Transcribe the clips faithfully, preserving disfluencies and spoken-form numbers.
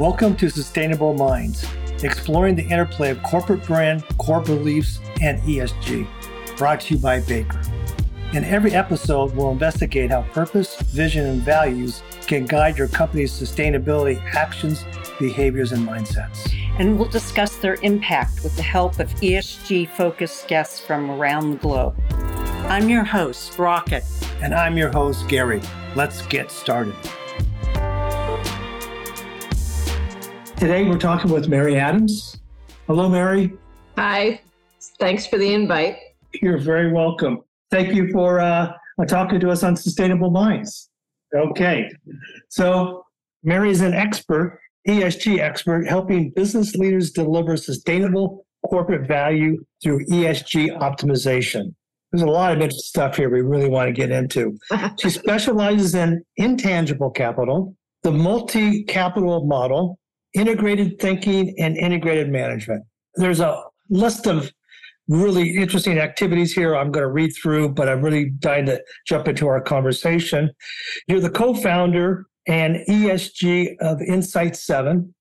Welcome to Sustainable Minds, exploring the interplay of corporate brand, core beliefs, and E S G, brought to you by Baker. In every episode, we'll investigate how purpose, vision, and values can guide your company's sustainability actions, behaviors, and mindsets. And we'll discuss their impact with the help of E S G-focused guests from around the globe. I'm your host, Rocket. And I'm your host, Gary. Let's get started. Today, we're talking with Mary Adams. Hello, Mary. Hi. Thanks for the invite. You're very welcome. Thank you for uh, talking to us on Sustainable Minds. Okay. So Mary is an expert, E S G expert, helping business leaders deliver sustainable corporate value through E S G optimization. There's a lot of interesting stuff here we really want to get into. She specializes in intangible capital, the multi-capital model, integrated thinking, and integrated management. There's a list of really interesting activities here I'm going to read through, but I'm really dying to jump into our conversation. You're the co-founder and E S G of Insight seven.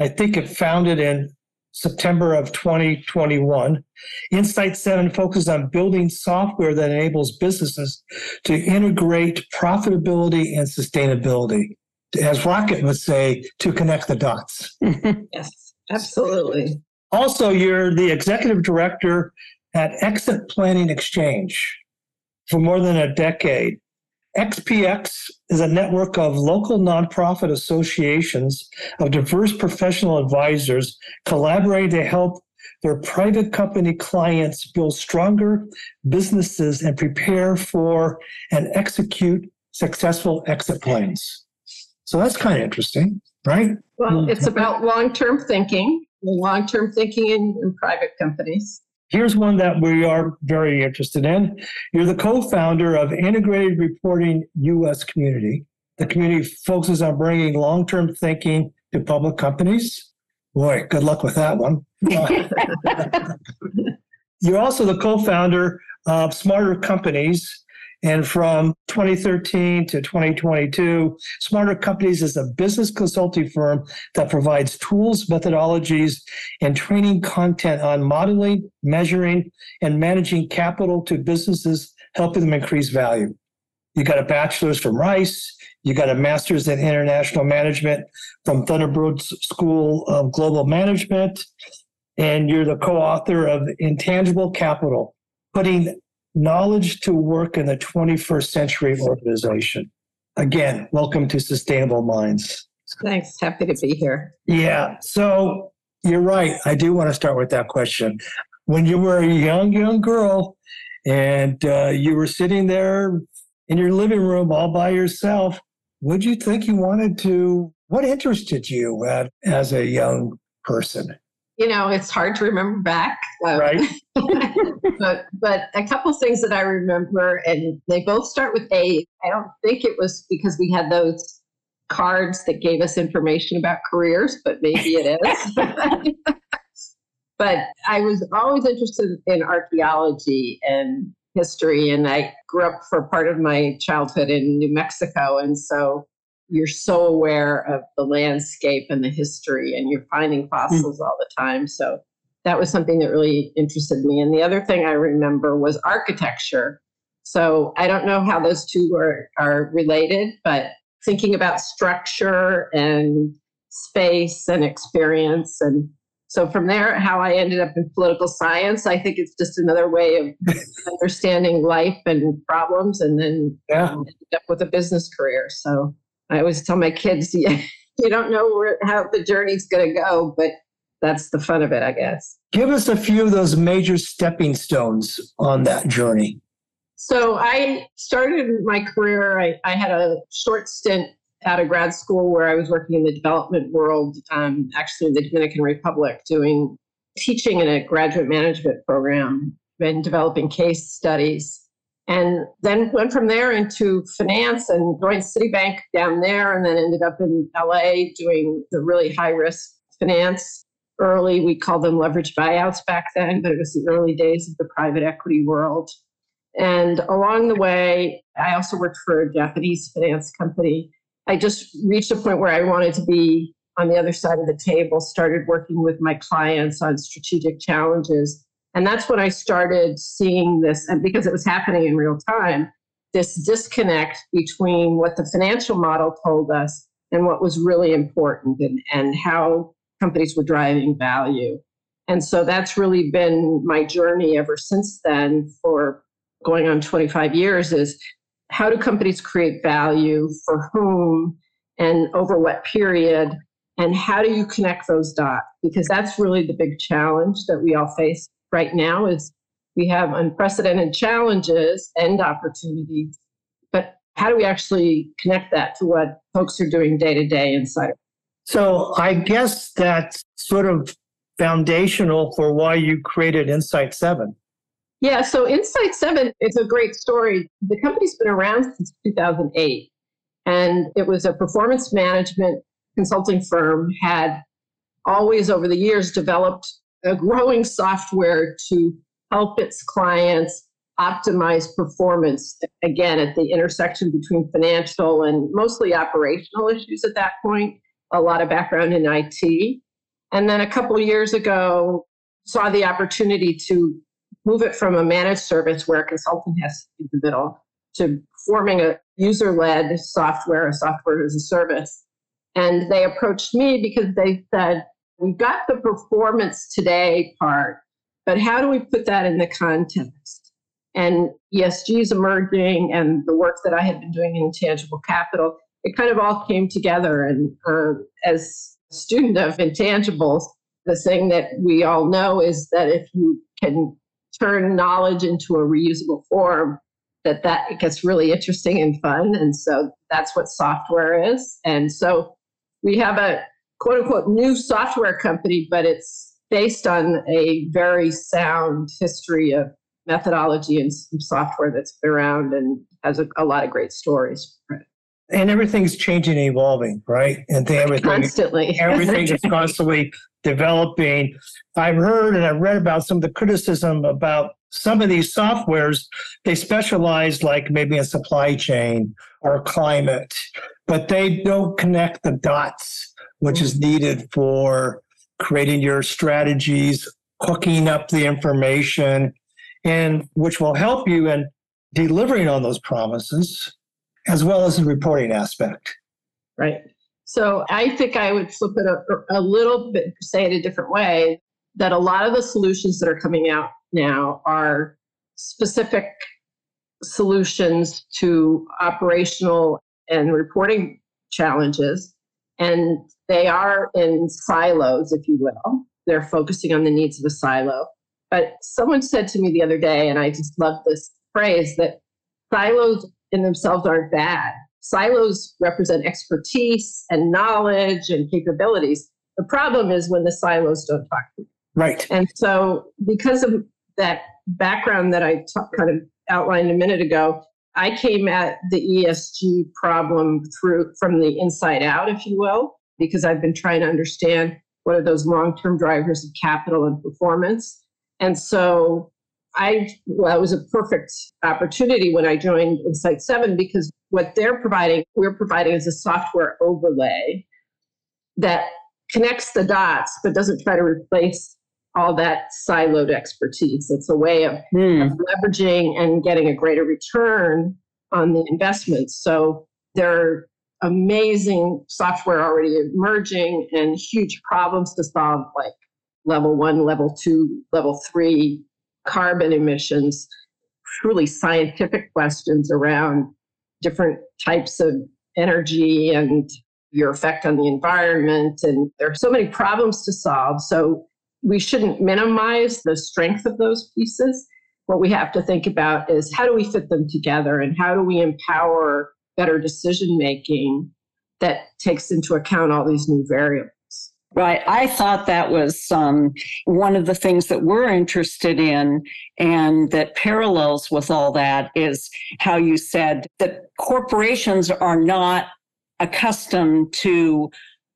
I think it founded in September of twenty twenty-one. Insight seven focuses on building software that enables businesses to integrate profitability and sustainability. As Rocket would say, to connect the dots. Yes, absolutely. Also, you're the executive director at Exit Planning Exchange for more than a decade. X P X is a network of local nonprofit associations of diverse professional advisors collaborating to help their private company clients build stronger businesses and prepare for and execute successful exit plans. So that's kind of interesting, right? Well, it's about long-term thinking, long-term thinking in, in private companies. Here's one that we are very interested in. You're the co-founder of Integrated Reporting U S Community. The community focuses on bringing long-term thinking to public companies. Boy, good luck with that one. You're also the co-founder of Smarter Companies. And from twenty thirteen to twenty twenty-two, Smarter Companies is a business consulting firm that provides tools, methodologies, and training content on modeling, measuring, and managing capital to businesses, helping them increase value. You got a bachelor's from Rice. You got a master's in international management from Thunderbird School of Global Management. And you're the co-author of Intangible Capital, putting knowledge to work in the twenty-first century organization. Again, welcome to Sustainable Minds. Thanks. Happy to be here. Yeah. So you're right. I do want to start with that question. When you were a young, young girl and uh, you were sitting there in your living room all by yourself, what did you think you wanted to, what interested you at, as a young person? You know, it's hard to remember back. Um, right. but, but a couple things that I remember, and they both start with A. I don't think it was because we had those cards that gave us information about careers, but maybe it is. But I was always interested in archaeology and history, and I grew up for part of my childhood in New Mexico, and so you're so aware of the landscape and the history, and you're finding fossils mm. all the time. So that was something that really interested me. And the other thing I remember was architecture. So I don't know how those two are, are related, but thinking about structure and space and experience. And so from there, how I ended up in political science, I think it's just another way of understanding life and problems, and then yeah. ended up with a business career. So I always tell my kids, yeah, you don't know where, how the journey's going to go, but that's the fun of it, I guess. Give us a few of those major stepping stones on that journey. So I started my career, I, I had a short stint out of grad school where I was working in the development world, um, actually in the Dominican Republic, doing teaching in a graduate management program and developing case studies. And then went from there into finance and joined Citibank down there, and then ended up in L A doing the really high-risk finance. Early, we called them leveraged buyouts back then, but it was the early days of the private equity world. And along the way, I also worked for a Japanese finance company. I just reached a point where I wanted to be on the other side of the table, started working with my clients on strategic challenges. And that's when I started seeing this, and because it was happening in real time, this disconnect between what the financial model told us and what was really important and, and how companies were driving value. And so that's really been my journey ever since then for going on twenty-five years is how do companies create value for whom and over what period, and how do you connect those dots? Because that's really the big challenge that we all face right now is we have unprecedented challenges and opportunities, but how do we actually connect that to what folks are doing day to day inside of? So I guess that's sort of foundational for why you created Insight seven. Yeah, so Insight seven, it's a great story. The company's been around since two thousand eight, and it was a performance management consulting firm, had always over the years developed a growing software to help its clients optimize performance, again, at the intersection between financial and mostly operational issues at that point, a lot of background in I T. And then a couple of years ago, saw the opportunity to move it from a managed service where a consultant has to be in the middle to forming a user-led software, a software as a service. And they approached me because they said, we've got the performance today part, but how do we put that in the context? And E S G is emerging, and the work that I had been doing in Intangible Capital, it kind of all came together. And uh, as a student of intangibles, the thing that we all know is that if you can turn knowledge into a reusable form, that, that it gets really interesting and fun. And so that's what software is. And so we have a quote unquote new software company, but it's based on a very sound history of methodology and some software that's been around and has a, a lot of great stories. And everything's changing and evolving, right? And everything constantly. Everything is constantly developing. I've heard and I've read about some of the criticism about some of these softwares. They specialize like maybe in supply chain or climate, but they don't connect the dots, which is needed for creating your strategies, cooking up the information, and which will help you in delivering on those promises, as well as the reporting aspect. Right. So I think I would flip it a, a little bit, say it a different way, that a lot of the solutions that are coming out now are specific solutions to operational and reporting challenges. And they are in silos, if you will. They're focusing on the needs of a silo. But someone said to me the other day, and I just love this phrase, that silos in themselves aren't bad. Silos represent expertise and knowledge and capabilities. The problem is when the silos don't talk to you. Right. And so because of that background that I t- kind of outlined a minute ago, I came at the E S G problem through from the inside out, if you will, because I've been trying to understand what are those long-term drivers of capital and performance. And so I, well, it was a perfect opportunity when I joined Insight seven, because what they're providing, we're providing is a software overlay that connects the dots, but doesn't try to replace all that siloed expertise. It's a way of, hmm. of leveraging and getting a greater return on the investments. So there are amazing software already emerging and huge problems to solve, like level one, level two, level three carbon emissions, truly scientific questions around different types of energy and your effect on the environment. And there are so many problems to solve. So we shouldn't minimize the strength of those pieces. What we have to think about is how do we fit them together and how do we empower better decision-making that takes into account all these new variables. Right. I thought that was um, one of the things that we're interested in, and that parallels with all that is how you said that corporations are not accustomed to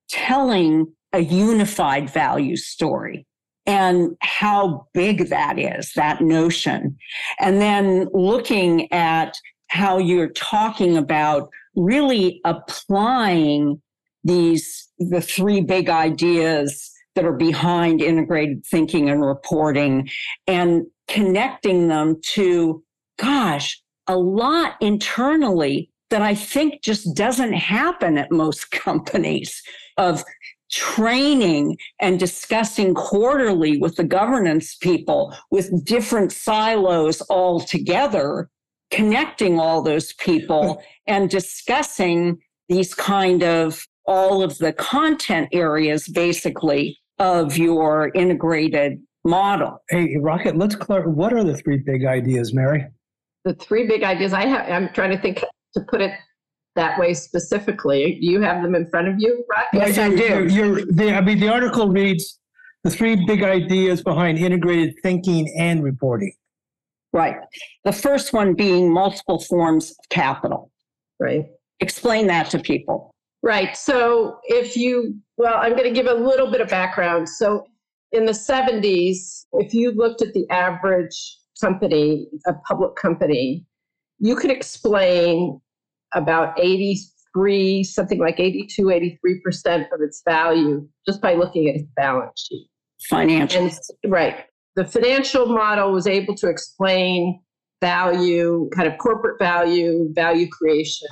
telling a unified value story, and how big that is, that notion. And then looking at how you're talking about really applying these, the three big ideas that are behind integrated thinking and reporting, and connecting them to, gosh, a lot internally that I think just doesn't happen at most companies, of training and discussing quarterly with the governance people, with different silos all together, connecting all those people and discussing these kind of all of the content areas, basically, of your integrated model. Hey, Rocket, let's clarify. What are the three big ideas, Mary? The three big ideas, I have, I'm trying to think to put it that way specifically. You have them in front of you, Rocket? Yes, I do. You're, the, I mean, the article reads, the three big ideas behind integrated thinking and reporting. Right. The first one being multiple forms of capital. Right. Explain that to people. Right. So if you, well, I'm going to give a little bit of background. So in the seventies, if you looked at the average company, a public company, you could explain about eighty-three, something like eighty-two, eighty-three percent of its value just by looking at its balance sheet. Financial. And, right. The financial model was able to explain value, kind of corporate value, value creation.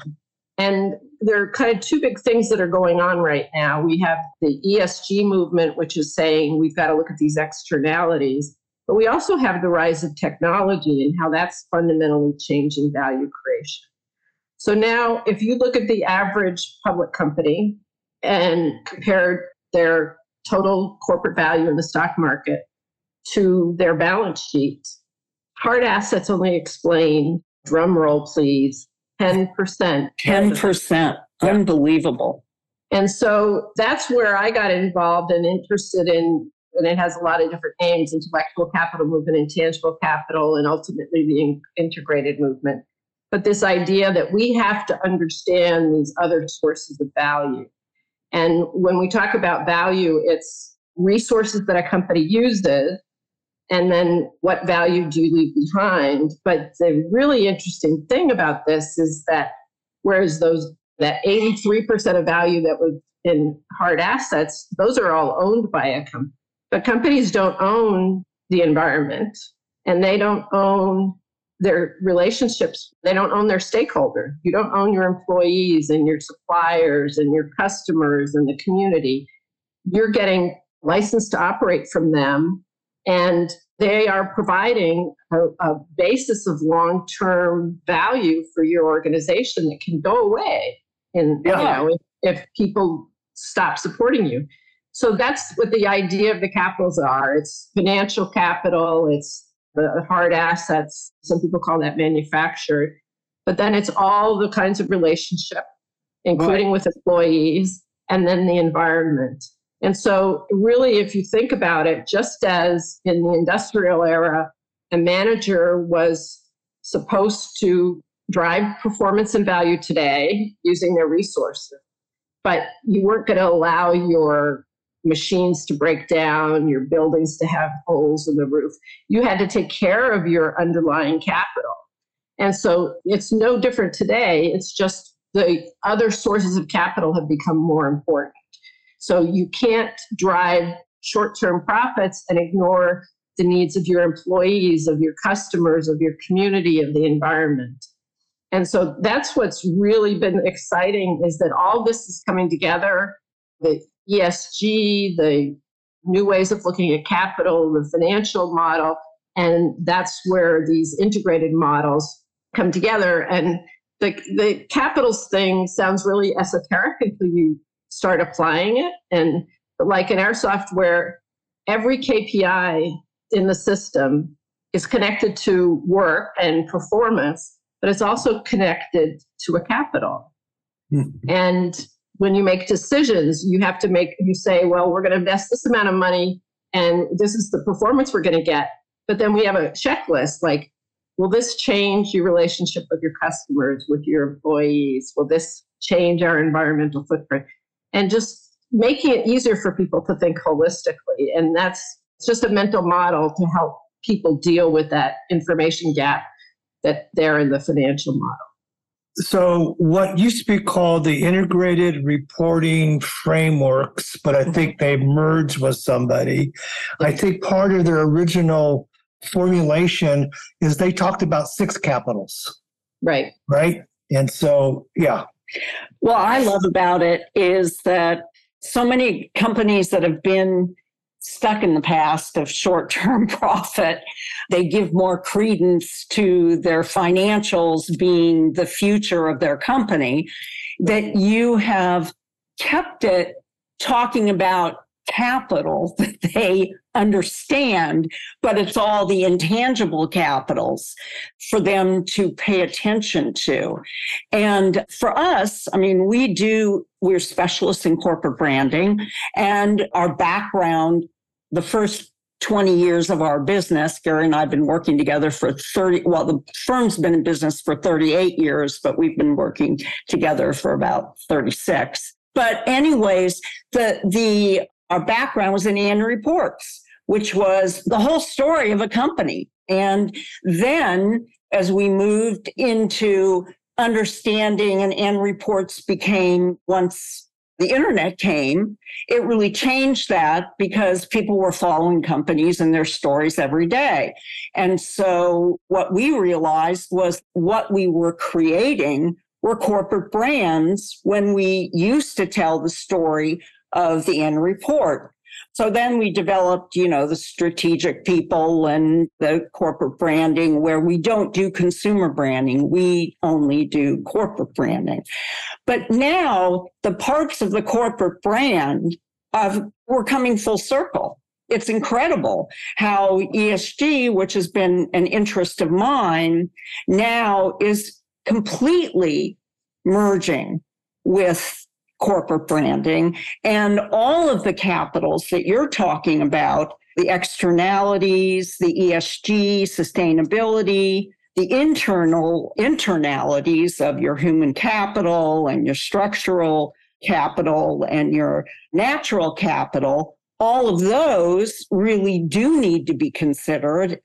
And there are kind of two big things that are going on right now. We have the E S G movement, which is saying we've got to look at these externalities, but we also have the rise of technology and how that's fundamentally changing value creation. So now if you look at the average public company and compare their total corporate value in the stock market to their balance sheet, hard assets only explain, drum roll please, ten percent. ten percent. Unbelievable. And so that's where I got involved and interested in, and it has a lot of different names, intellectual capital movement, intangible capital, and ultimately the in- integrated movement. But this idea that we have to understand these other sources of value. And when we talk about value, it's resources that a company uses, and then what value do you leave behind? But the really interesting thing about this is that whereas those that eighty-three percent of value that was in hard assets, those are all owned by a company. But companies don't own the environment, and they don't own their relationships. They don't own their stakeholder. You don't own your employees and your suppliers and your customers and the community. You're getting licensed to operate from them. And they are providing a, a basis of long-term value for your organization that can go away in, yeah. you know, if, if people stop supporting you. So that's what the idea of the capitals are. It's financial capital. It's the hard assets. Some people call that manufactured. But then it's all the kinds of relationship, including right. with employees, and then the environment. And so really, if you think about it, just as in the industrial era, a manager was supposed to drive performance and value today using their resources, but you weren't going to allow your machines to break down, your buildings to have holes in the roof. You had to take care of your underlying capital. And so it's no different today. It's just the other sources of capital have become more important. So you can't drive short-term profits and ignore the needs of your employees, of your customers, of your community, of the environment. And so that's what's really been exciting, is that all this is coming together, the E S G, the new ways of looking at capital, the financial model, and that's where these integrated models come together. And the, the capitals thing sounds really esoteric until you start applying it. And like in our software, every K P I in the system is connected to work and performance, but it's also connected to a capital. Mm-hmm. And when you make decisions, you have to make, you say, well, we're going to invest this amount of money and this is the performance we're going to get. But then we have a checklist, like, will this change your relationship with your customers, with your employees? Will this change our environmental footprint? And just making it easier for people to think holistically. And that's just a mental model to help people deal with that information gap that they're in the financial model. So what used to be called the Integrated Reporting Frameworks, but I think they merged with somebody. I think part of their original formulation is they talked about six capitals. Right. Right. And so, yeah. What I love about it is that so many companies that have been stuck in the past of short-term profit, they give more credence to their financials being the future of their company, that you have kept it talking about capital that they understand, but it's all the intangible capitals for them to pay attention to. And for us, I mean, we do, we're specialists in corporate branding, and our background, the first twenty years of our business, Gary and I have been working together for thirty, well, the firm's been in business for thirty-eight years, but we've been working together for about thirty-six. But anyways, the, the, our background was in annual reports, which was the whole story of a company. And then as we moved into understanding and annual reports became, once the internet came, it really changed that because people were following companies and their stories every day. And so what we realized was what we were creating were corporate brands when we used to tell the story of the end report. So then we developed, you know, the strategic people and the corporate branding, where we don't do consumer branding. We only do corporate branding. But now the parts of the corporate brand of we're coming full circle. It's incredible how E S G, which has been an interest of mine, now is completely merging with corporate branding, and all of the capitals that you're talking about, the externalities, the E S G, sustainability, the internal internalities of your human capital and your structural capital and your natural capital, all of those really do need to be considered,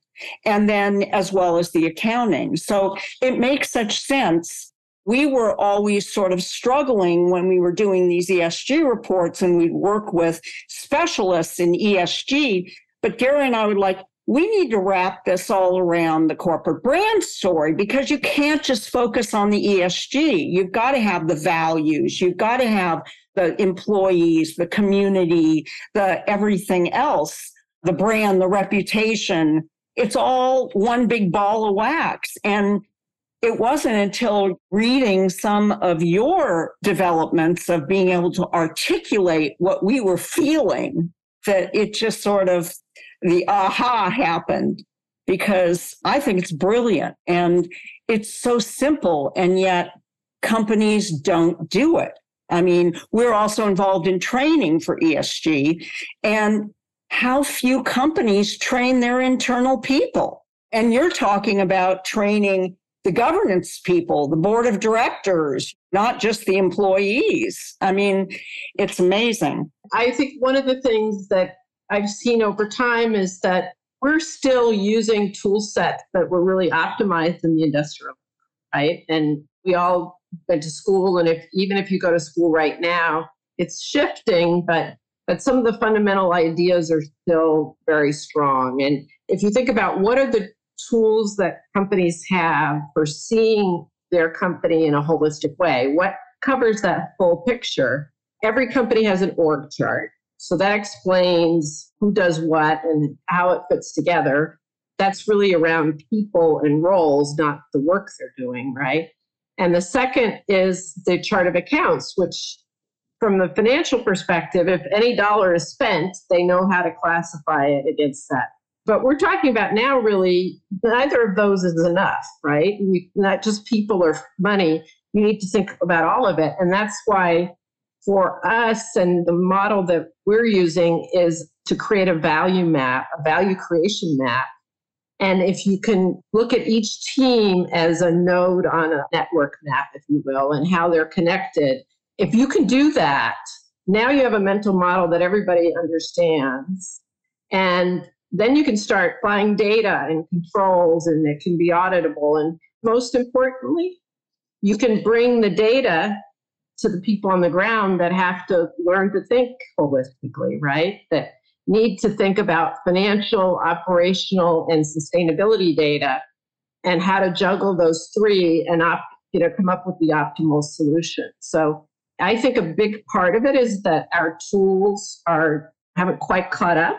and then as well as the accounting. So it makes such sense. We were always sort of struggling when we were doing these E S G reports, and we'd work with specialists in E S G. But Gary and I would like, we need to wrap this all around the corporate brand story, because you can't just focus on the E S G. You've got to have the values. You've got to have the employees, the community, the everything else, the brand, the reputation. It's all one big ball of wax. And it wasn't until reading some of your developments of being able to articulate what we were feeling that it just sort of the aha happened, because I think it's brilliant and it's so simple, and yet companies don't do it. I mean, we're also involved in training for E S G, and how few companies train their internal people. And you're talking about training the governance people, the board of directors, not just the employees. I mean, it's amazing. I think one of the things that I've seen over time is that we're still using tool sets that were really optimized in the industrial, right? And we all went to school, and if even if you go to school right now, it's shifting, but but some of the fundamental ideas are still very strong. And if you think about what are the tools that companies have for seeing their company in a holistic way, what covers that full picture? Every company has an org chart. So that explains who does what and how it fits together. That's really around people and roles, not the work they're doing, right? And the second is the chart of accounts, which from the financial perspective, if any dollar is spent, they know how to classify it against that. But we're talking about now, really, neither of those is enough, right? You, not just people or money. You need to think about all of it. And that's why for us, and the model that we're using is to create a value map, a value creation map. And if you can look at each team as a node on a network map, if you will, and how they're connected, if you can do that, now you have a mental model that everybody understands. And then you can start applying data and controls, and it can be auditable. And most importantly, you can bring the data to the people on the ground that have to learn to think holistically, right? That need to think about financial, operational, and sustainability data and how to juggle those three and op, you know, come up with the optimal solution. So I think a big part of it is that our tools are haven't quite caught up.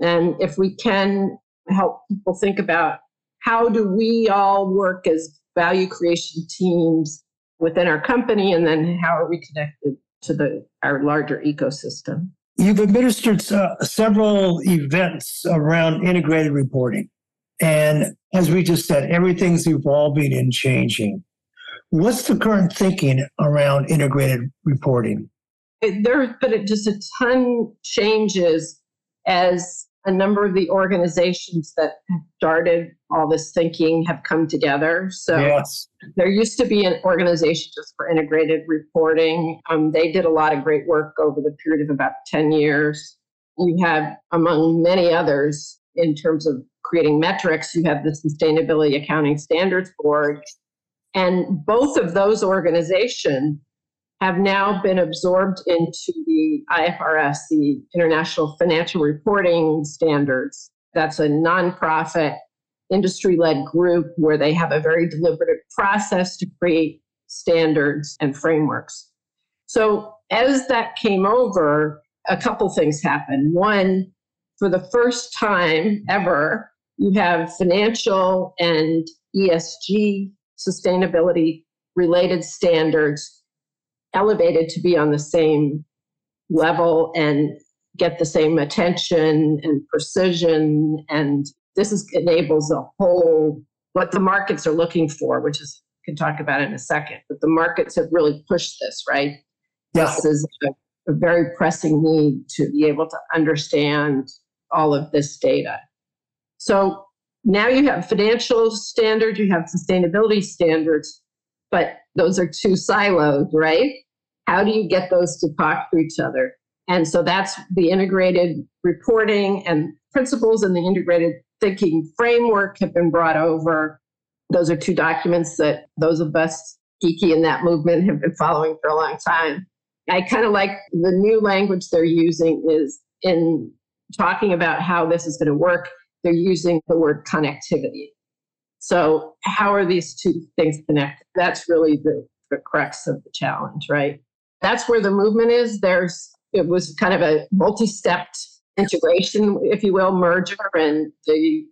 And if we can help people think about how do we all work as value creation teams within our company, and then how are we connected to the our larger ecosystem? You've administered uh, several events around integrated reporting. And as we just said, everything's evolving and changing. What's the current thinking around integrated reporting? There has been just a ton of changes as a number of the organizations that started all this thinking have come together. So yes. There used to be an organization just for integrated reporting. Um, they did a lot of great work over the period of about ten years. You have, among many others, in terms of creating metrics, you have the Sustainability Accounting Standards Board. And both of those organizations have now been absorbed into the I F R S, the International Financial Reporting Standards. That's a nonprofit, industry-led group where they have a very deliberative process to create standards and frameworks. So as that came over, a couple things happened. One, for the first time ever, you have financial and E S G sustainability-related standards elevated to be on the same level and get the same attention and precision. And this is, enables a whole, what the markets are looking for, which is, we can talk about in a second, but the markets have really pushed this, right? Yeah. This is a, a very pressing need to be able to understand all of this data. So now you have financial standards, you have sustainability standards, but those are two silos, right? How do you get those to talk to each other? And so that's the integrated reporting and principles and the integrated thinking framework have been brought over. Those are two documents that those of us geeky in that movement have been following for a long time. I kind of like the new language they're using is in talking about how this is going to work, they're using the word connectivity. So how are these two things connected? That's really the, the crux of the challenge, right? That's where the movement is. There's it was kind of a multi-stepped integration, if you will, merger, and the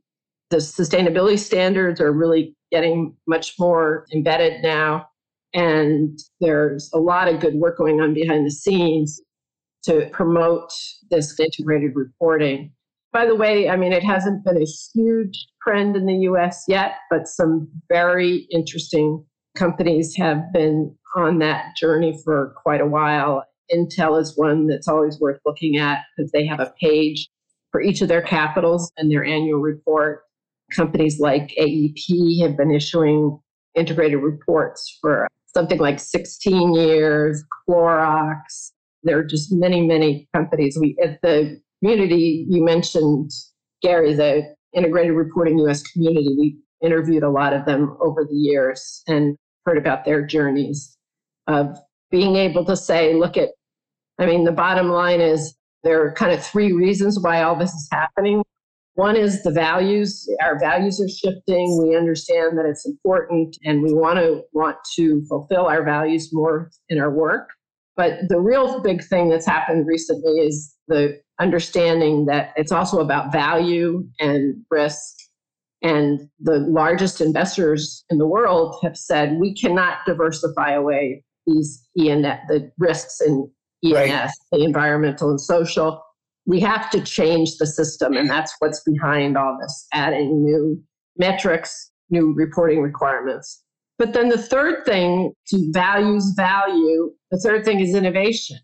the sustainability standards are really getting much more embedded now. And there's a lot of good work going on behind the scenes to promote this integrated reporting. By the way, I mean, it hasn't been a huge trend in the U S yet, but some very interesting companies have been on that journey for quite a while. Intel is one that's always worth looking at because they have a page for each of their capitals in their annual report. Companies like A E P have been issuing integrated reports for something like sixteen years, Clorox. There are just many, many companies. We at the Community, you mentioned, Gary, the Integrated Reporting U S Community. We interviewed a lot of them over the years and heard about their journeys of being able to say, look at, I mean, the bottom line is there are kind of three reasons why all this is happening. One is the values. Our values are shifting. We understand that it's important and we want to want to fulfill our values more in our work. But the real big thing that's happened recently is the understanding that it's also about value and risk. And the largest investors in the world have said, we cannot diversify away these E N S, the risks in E N S, right. The environmental and social. We have to change the system. And that's what's behind all this, adding new metrics, new reporting requirements. But then the third thing to values value, the third thing is innovation.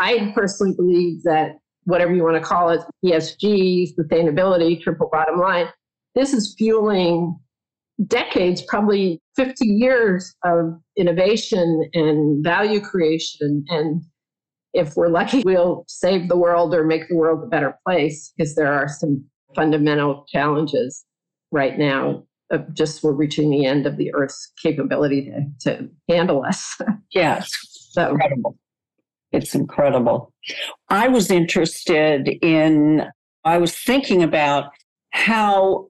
I personally believe that whatever you want to call it, E S G, sustainability, triple bottom line, this is fueling decades, probably fifty years of innovation and value creation. And if we're lucky, we'll save the world or make the world a better place because there are some fundamental challenges right now of just we're reaching the end of the Earth's capability to, to handle us. Yes, so. Incredible. It's incredible. I was interested in, I was thinking about how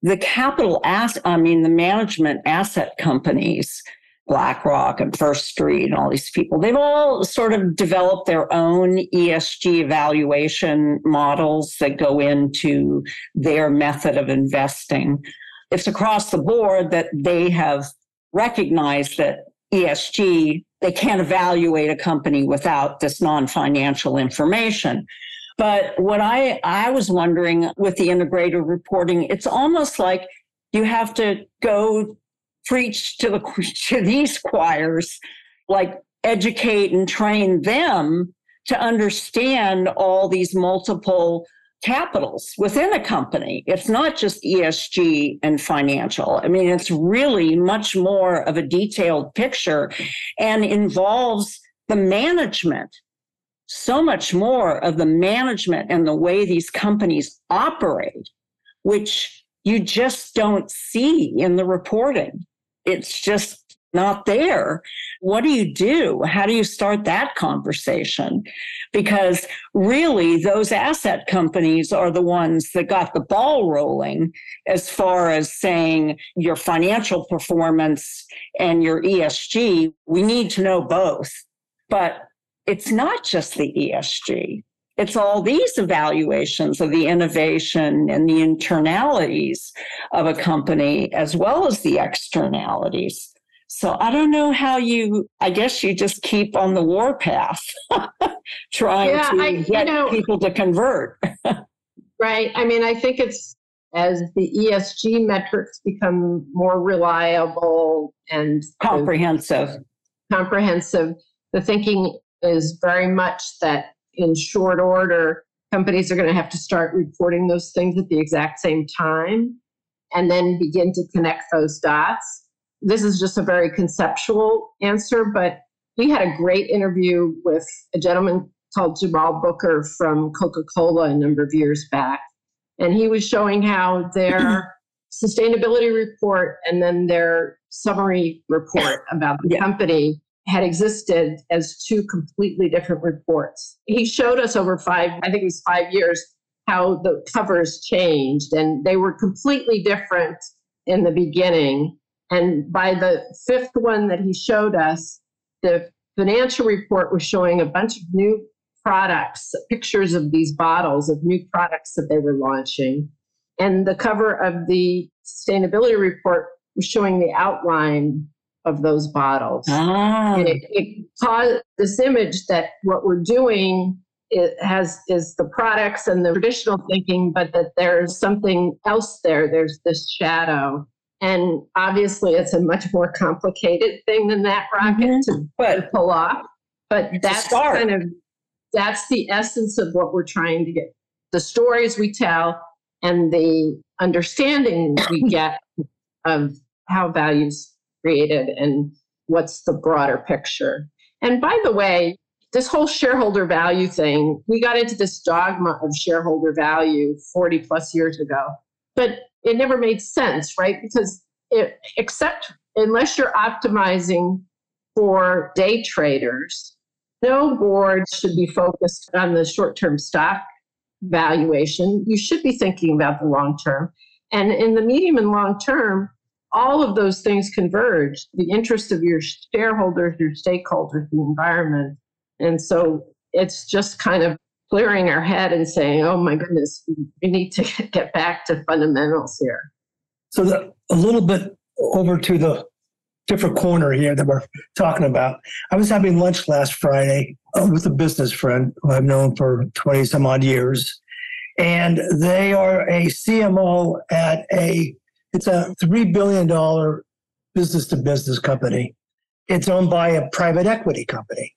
the capital asset, I mean, the management asset companies, BlackRock and First Street and all these people, they've all sort of developed their own E S G evaluation models that go into their method of investing. It's across the board that they have recognized that E S G, they can't evaluate a company without this non-financial information. But what I, I was wondering with the integrated reporting, it's almost like you have to go preach to the to these choirs, like educate and train them to understand all these multiple capitals within a company. It's not just E S G and financial. I mean, it's really much more of a detailed picture and involves the management, so much more of the management and the way these companies operate, which you just don't see in the reporting. It's just not there. What do you do? How do you start that conversation? Because really, those asset companies are the ones that got the ball rolling as far as saying your financial performance and your E S G, we need to know both. But it's not just the E S G. It's all these evaluations of the innovation and the internalities of a company, as well as the externalities. So I don't know how you, I guess you just keep on the warpath, trying yeah, to I, get you know, people to convert. Right. I mean, I think it's as the E S G metrics become more reliable and comprehensive, the, comprehensive, the thinking is very much that in short order, companies are going to have to start reporting those things at the exact same time and then begin to connect those dots. This is just a very conceptual answer, but we had a great interview with a gentleman called Jamal Booker from Coca-Cola a number of years back. And he was showing how their sustainability report and then their summary report about the yeah. company had existed as two completely different reports. He showed us over five, I think it was five years, how the covers changed, and they were completely different in the beginning. And by the fifth one that he showed us, the financial report was showing a bunch of new products, pictures of these bottles of new products that they were launching. And the cover of the sustainability report was showing the outline of those bottles. Ah. And it, it caused this image that what we're doing is, has, is the products and the traditional thinking, but that there's something else there. There's this shadow. And obviously it's a much more complicated thing than that, Rocket, mm-hmm. to, but, to pull off. But that's kind of, that's the essence of what we're trying to get. The stories we tell and the understanding we get of how values created and what's the broader picture. And by the way, this whole shareholder value thing, we got into this dogma of shareholder value forty plus years ago, but it never made sense, right? Because it, except unless you're optimizing for day traders, no board should be focused on the short-term stock valuation. You should be thinking about the long-term. And in the medium and long-term, all of those things converge, the interest of your shareholders, your stakeholders, the environment. And so it's just kind of clearing our head and saying, oh my goodness, we need to get back to fundamentals here. So the, a little bit over to the different corner here that we're talking about. I was having lunch last Friday with a business friend who I've known for twenty some odd years. And they are a C M O at a It's a three billion dollars business-to-business company. It's owned by a private equity company.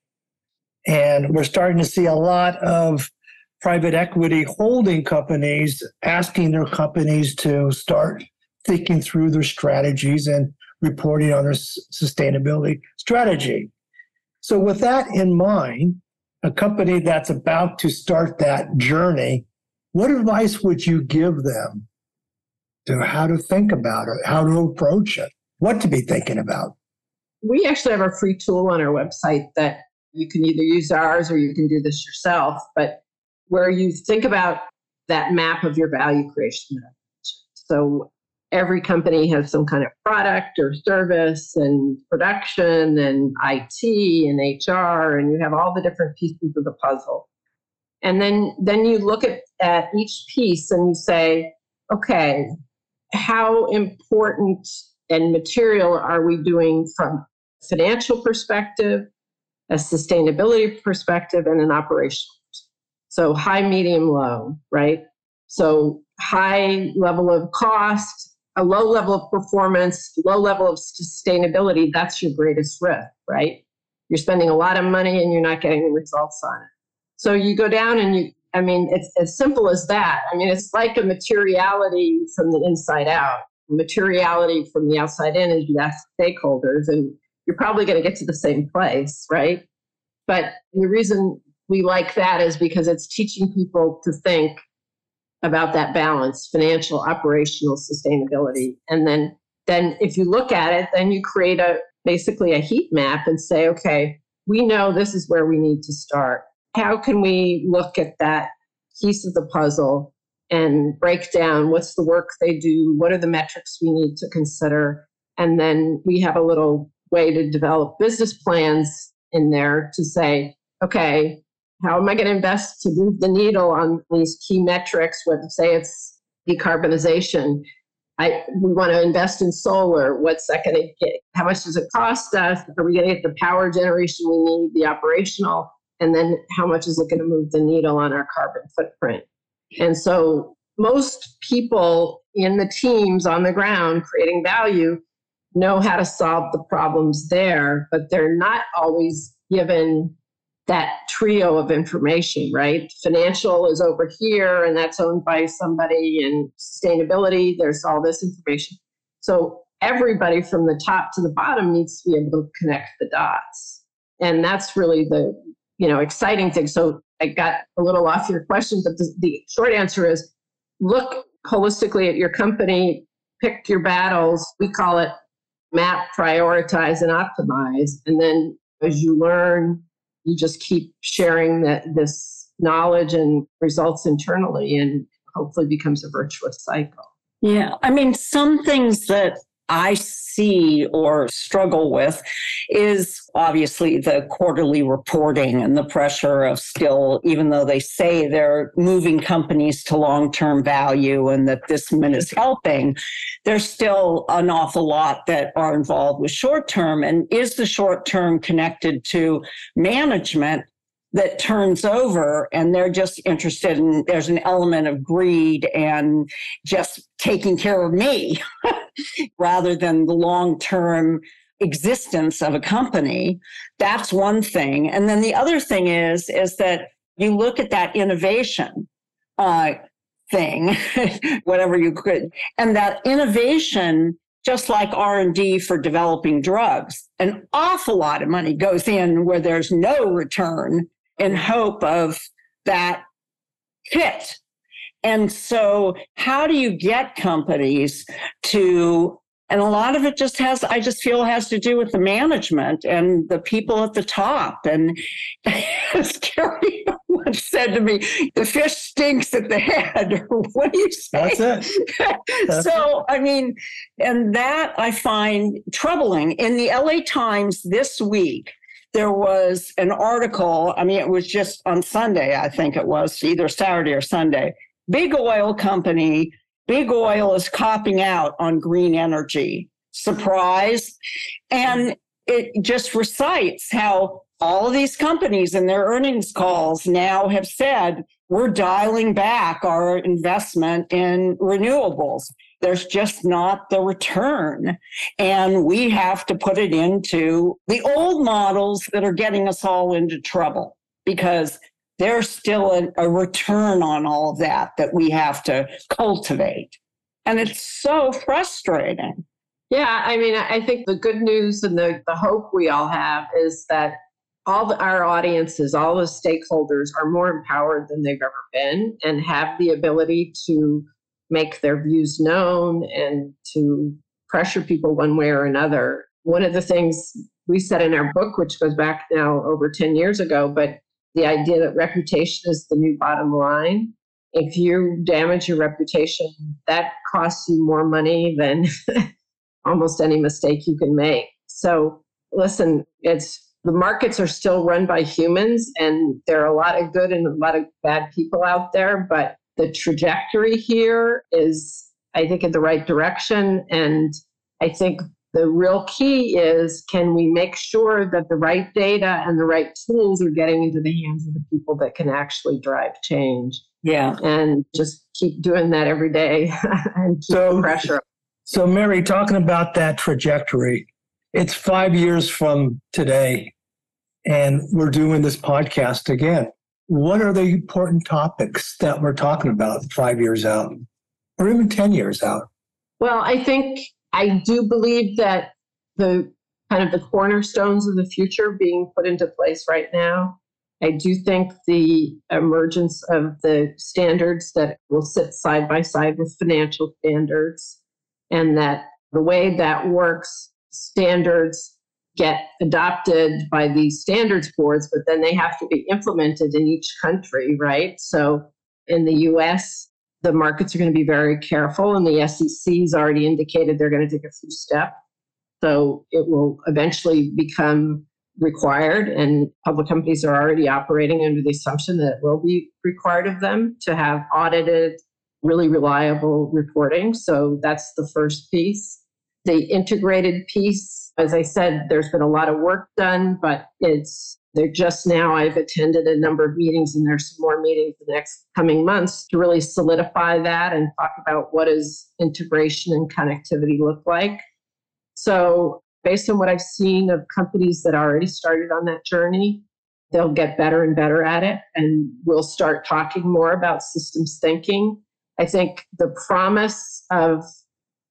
And we're starting to see a lot of private equity holding companies asking their companies to start thinking through their strategies and reporting on their sustainability strategy. So with that in mind, a company that's about to start that journey, what advice would you give them to how to think about it, how to approach it, what to be thinking about. We actually have a free tool on our website that you can either use ours or you can do this yourself, but where you think about that map of your value creation. So every company has some kind of product or service and production and I T and H R, and you have all the different pieces of the puzzle. And then, then you look at, at each piece and you say, okay, how important and material are we doing from a financial perspective, a sustainability perspective, and an operational. So high, medium, low, right? So high level of cost, a low level of performance, low level of sustainability, that's your greatest risk, right? You're spending a lot of money and you're not getting results on it. So you go down and you, I mean, it's as simple as that. I mean, it's like a materiality from the inside out. Materiality from the outside in is you ask stakeholders, and you're probably going to get to the same place, right? But the reason we like that is because it's teaching people to think about that balance, financial, operational, sustainability. And then, then if you look at it, then you create a basically a heat map and say, okay, we know this is where we need to start. How can we look at that piece of the puzzle and break down what's the work they do, what are the metrics we need to consider? And then we have a little way to develop business plans in there to say, okay, how am I going to invest to move the needle on these key metrics? Whether, say, it's decarbonization, I we want to invest in solar. What's that going to get? How much does it cost us? Are we going to get the power generation we need, the operational? And then how much is it going to move the needle on our carbon footprint? And so most people in the teams on the ground creating value know how to solve the problems there, but they're not always given that trio of information, right? Financial is over here and that's owned by somebody, and sustainability, there's all this information. So everybody from the top to the bottom needs to be able to connect the dots. And that's really the, you know, exciting thing. So I got a little off your question, but the, the short answer is look holistically at your company, pick your battles. We call it map, prioritize, and optimize. And then as you learn, you just keep sharing that this knowledge and results internally, and hopefully becomes a virtuous cycle. Yeah. I mean, some things that I see or struggle with is obviously the quarterly reporting and the pressure of still, even though they say they're moving companies to long-term value and that this minute is helping, there's still an awful lot that are involved with short-term. And is the short-term connected to management that turns over and they're just interested in, there's an element of greed and just taking care of me rather than the long-term existence of a company. That's one thing. And then the other thing is, is that you look at that innovation uh, thing, whatever you could, and that innovation, just like R and D for developing drugs, an awful lot of money goes in where there's no return in hope of that hit. And so how do you get companies to, and a lot of it just has, I just feel has to do with the management and the people at the top. And as Carrie once said to me, the fish stinks at the head. What do you say? That's it. That's so, I mean, and that I find troubling. In the L A Times this week, there was an article, I mean, it was just on Sunday, I think it was, either Saturday or Sunday. Big oil company, big oil is copping out on green energy. Surprise. And it just recites how all of these companies in their earnings calls now have said, we're dialing back our investment in renewables. There's just not the return. And we have to put it into the old models that are getting us all into trouble, because there's still a, a return on all of that that we have to cultivate. And it's so frustrating. Yeah, I mean, I think the good news and the, the hope we all have is that all the, our audiences, all the stakeholders are more empowered than they've ever been and have the ability to make their views known and to pressure people one way or another. One of the things we said in our book, which goes back now over ten years ago, but the idea that reputation is the new bottom line. If you damage your reputation, that costs you more money than almost any mistake you can make. So listen, it's the markets are still run by humans, and there are a lot of good and a lot of bad people out there, but the trajectory here is, I think, in the right direction. And I think the real key is, can we make sure that the right data and the right tools are getting into the hands of the people that can actually drive change? Yeah. And just keep doing that every day and keep so, the pressure. So Mary, talking about that trajectory, it's five years from today and we're doing this podcast again. What are the important topics that we're talking about five years out or even ten years out? Well, I think I do believe that the kind of the cornerstones of the future being put into place right now. I do think the emergence of the standards that will sit side by side with financial standards, and that the way that works, standards get adopted by these standards boards, but then they have to be implemented in each country, right? So in the U S, the markets are going to be very careful, and the S E C's already indicated they're going to take a few steps. So it will eventually become required, and public companies are already operating under the assumption that it will be required of them to have audited, really reliable reporting. So that's the first piece. The integrated piece, as I said, there's been a lot of work done, but it's They're just now, I've attended a number of meetings, and there's some more meetings in the next coming months to really solidify that and talk about what does integration and connectivity look like. So based on what I've seen of companies that already started on that journey, they'll get better and better at it. And we'll start talking more about systems thinking. I think the promise of,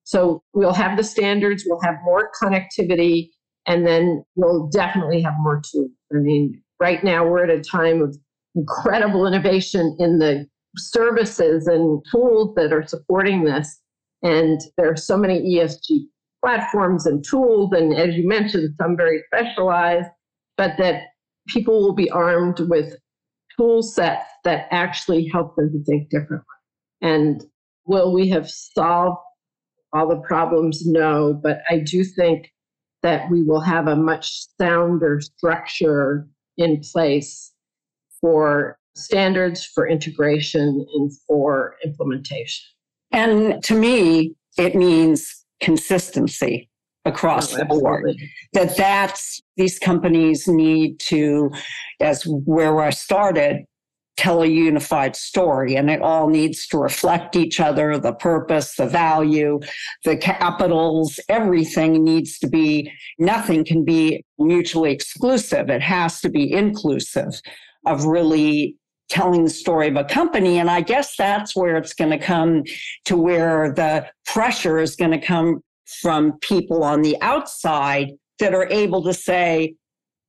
so we'll have the standards, we'll have more connectivity, and then we'll definitely have more tools. I mean, right now we're at a time of incredible innovation in the services and tools that are supporting this. And there are so many E S G platforms and tools, and as you mentioned, some very specialized, but that people will be armed with tool sets that actually help them to think differently. And will we have solved all the problems? No, but I do think that we will have a much sounder structure in place for standards, for integration, and for implementation. And to me, it means consistency across oh, the board. That that's, these companies need to, as where I started, tell a unified story, and it all needs to reflect each other, the purpose, the value, the capitals, everything needs to be, nothing can be mutually exclusive. It has to be inclusive of really telling the story of a company. And I guess that's where it's going to come to where the pressure is going to come from people on the outside that are able to say,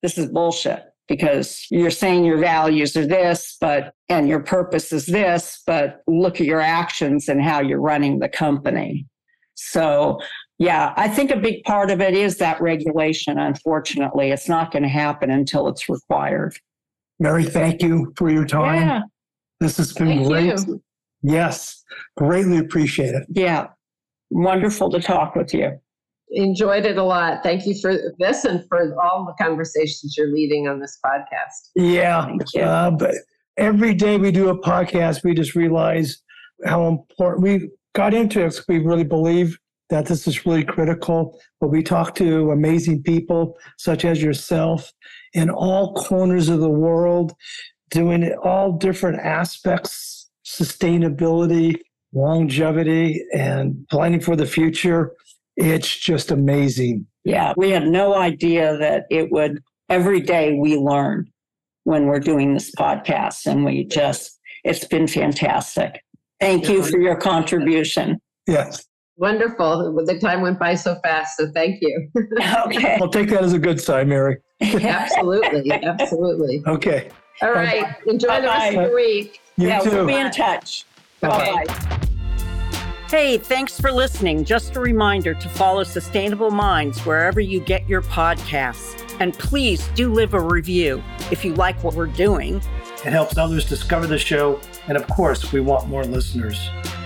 this is bullshit. Because you're saying your values are this, but and your purpose is this, but look at your actions and how you're running the company. So, yeah, I think a big part of it is that regulation. Unfortunately, it's not going to happen until it's required. Mary, thank you for your time. Yeah. This has been thank great. You. Yes, greatly appreciate it. Yeah, wonderful to talk with you. Enjoyed it a lot. Thank you for this and for all the conversations you're leading on this podcast. Yeah. Thank you. Uh, but every day we do a podcast, we just realize how important we got into it. We really believe that this is really critical. But we talk to amazing people such as yourself in all corners of the world, doing all different aspects, sustainability, longevity, and planning for the future. It's just amazing. Yeah, we had no idea that it would, every day we learn when we're doing this podcast, and we just, it's been fantastic. Thank you for your contribution. Yes. Wonderful. The time went by so fast, so thank you. Okay. I'll take that as a good sign, Mary. Absolutely. Absolutely. Okay. All right. Enjoy Bye-bye. the rest of the week. You yeah, too. We'll be in touch. Bye-bye. Bye-bye. Hey, thanks for listening. Just a reminder to follow Sustainable Minds wherever you get your podcasts. And please do leave a review if you like what we're doing. It helps others discover the show. And of course, we want more listeners.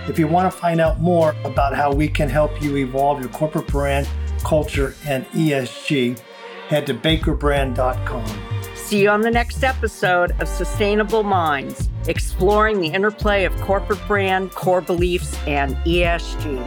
If you want to find out more about how we can help you evolve your corporate brand, culture, and E S G, head to baker brand dot com. See you on the next episode of Sustainable Minds, exploring the interplay of corporate brand, core beliefs, and E S G.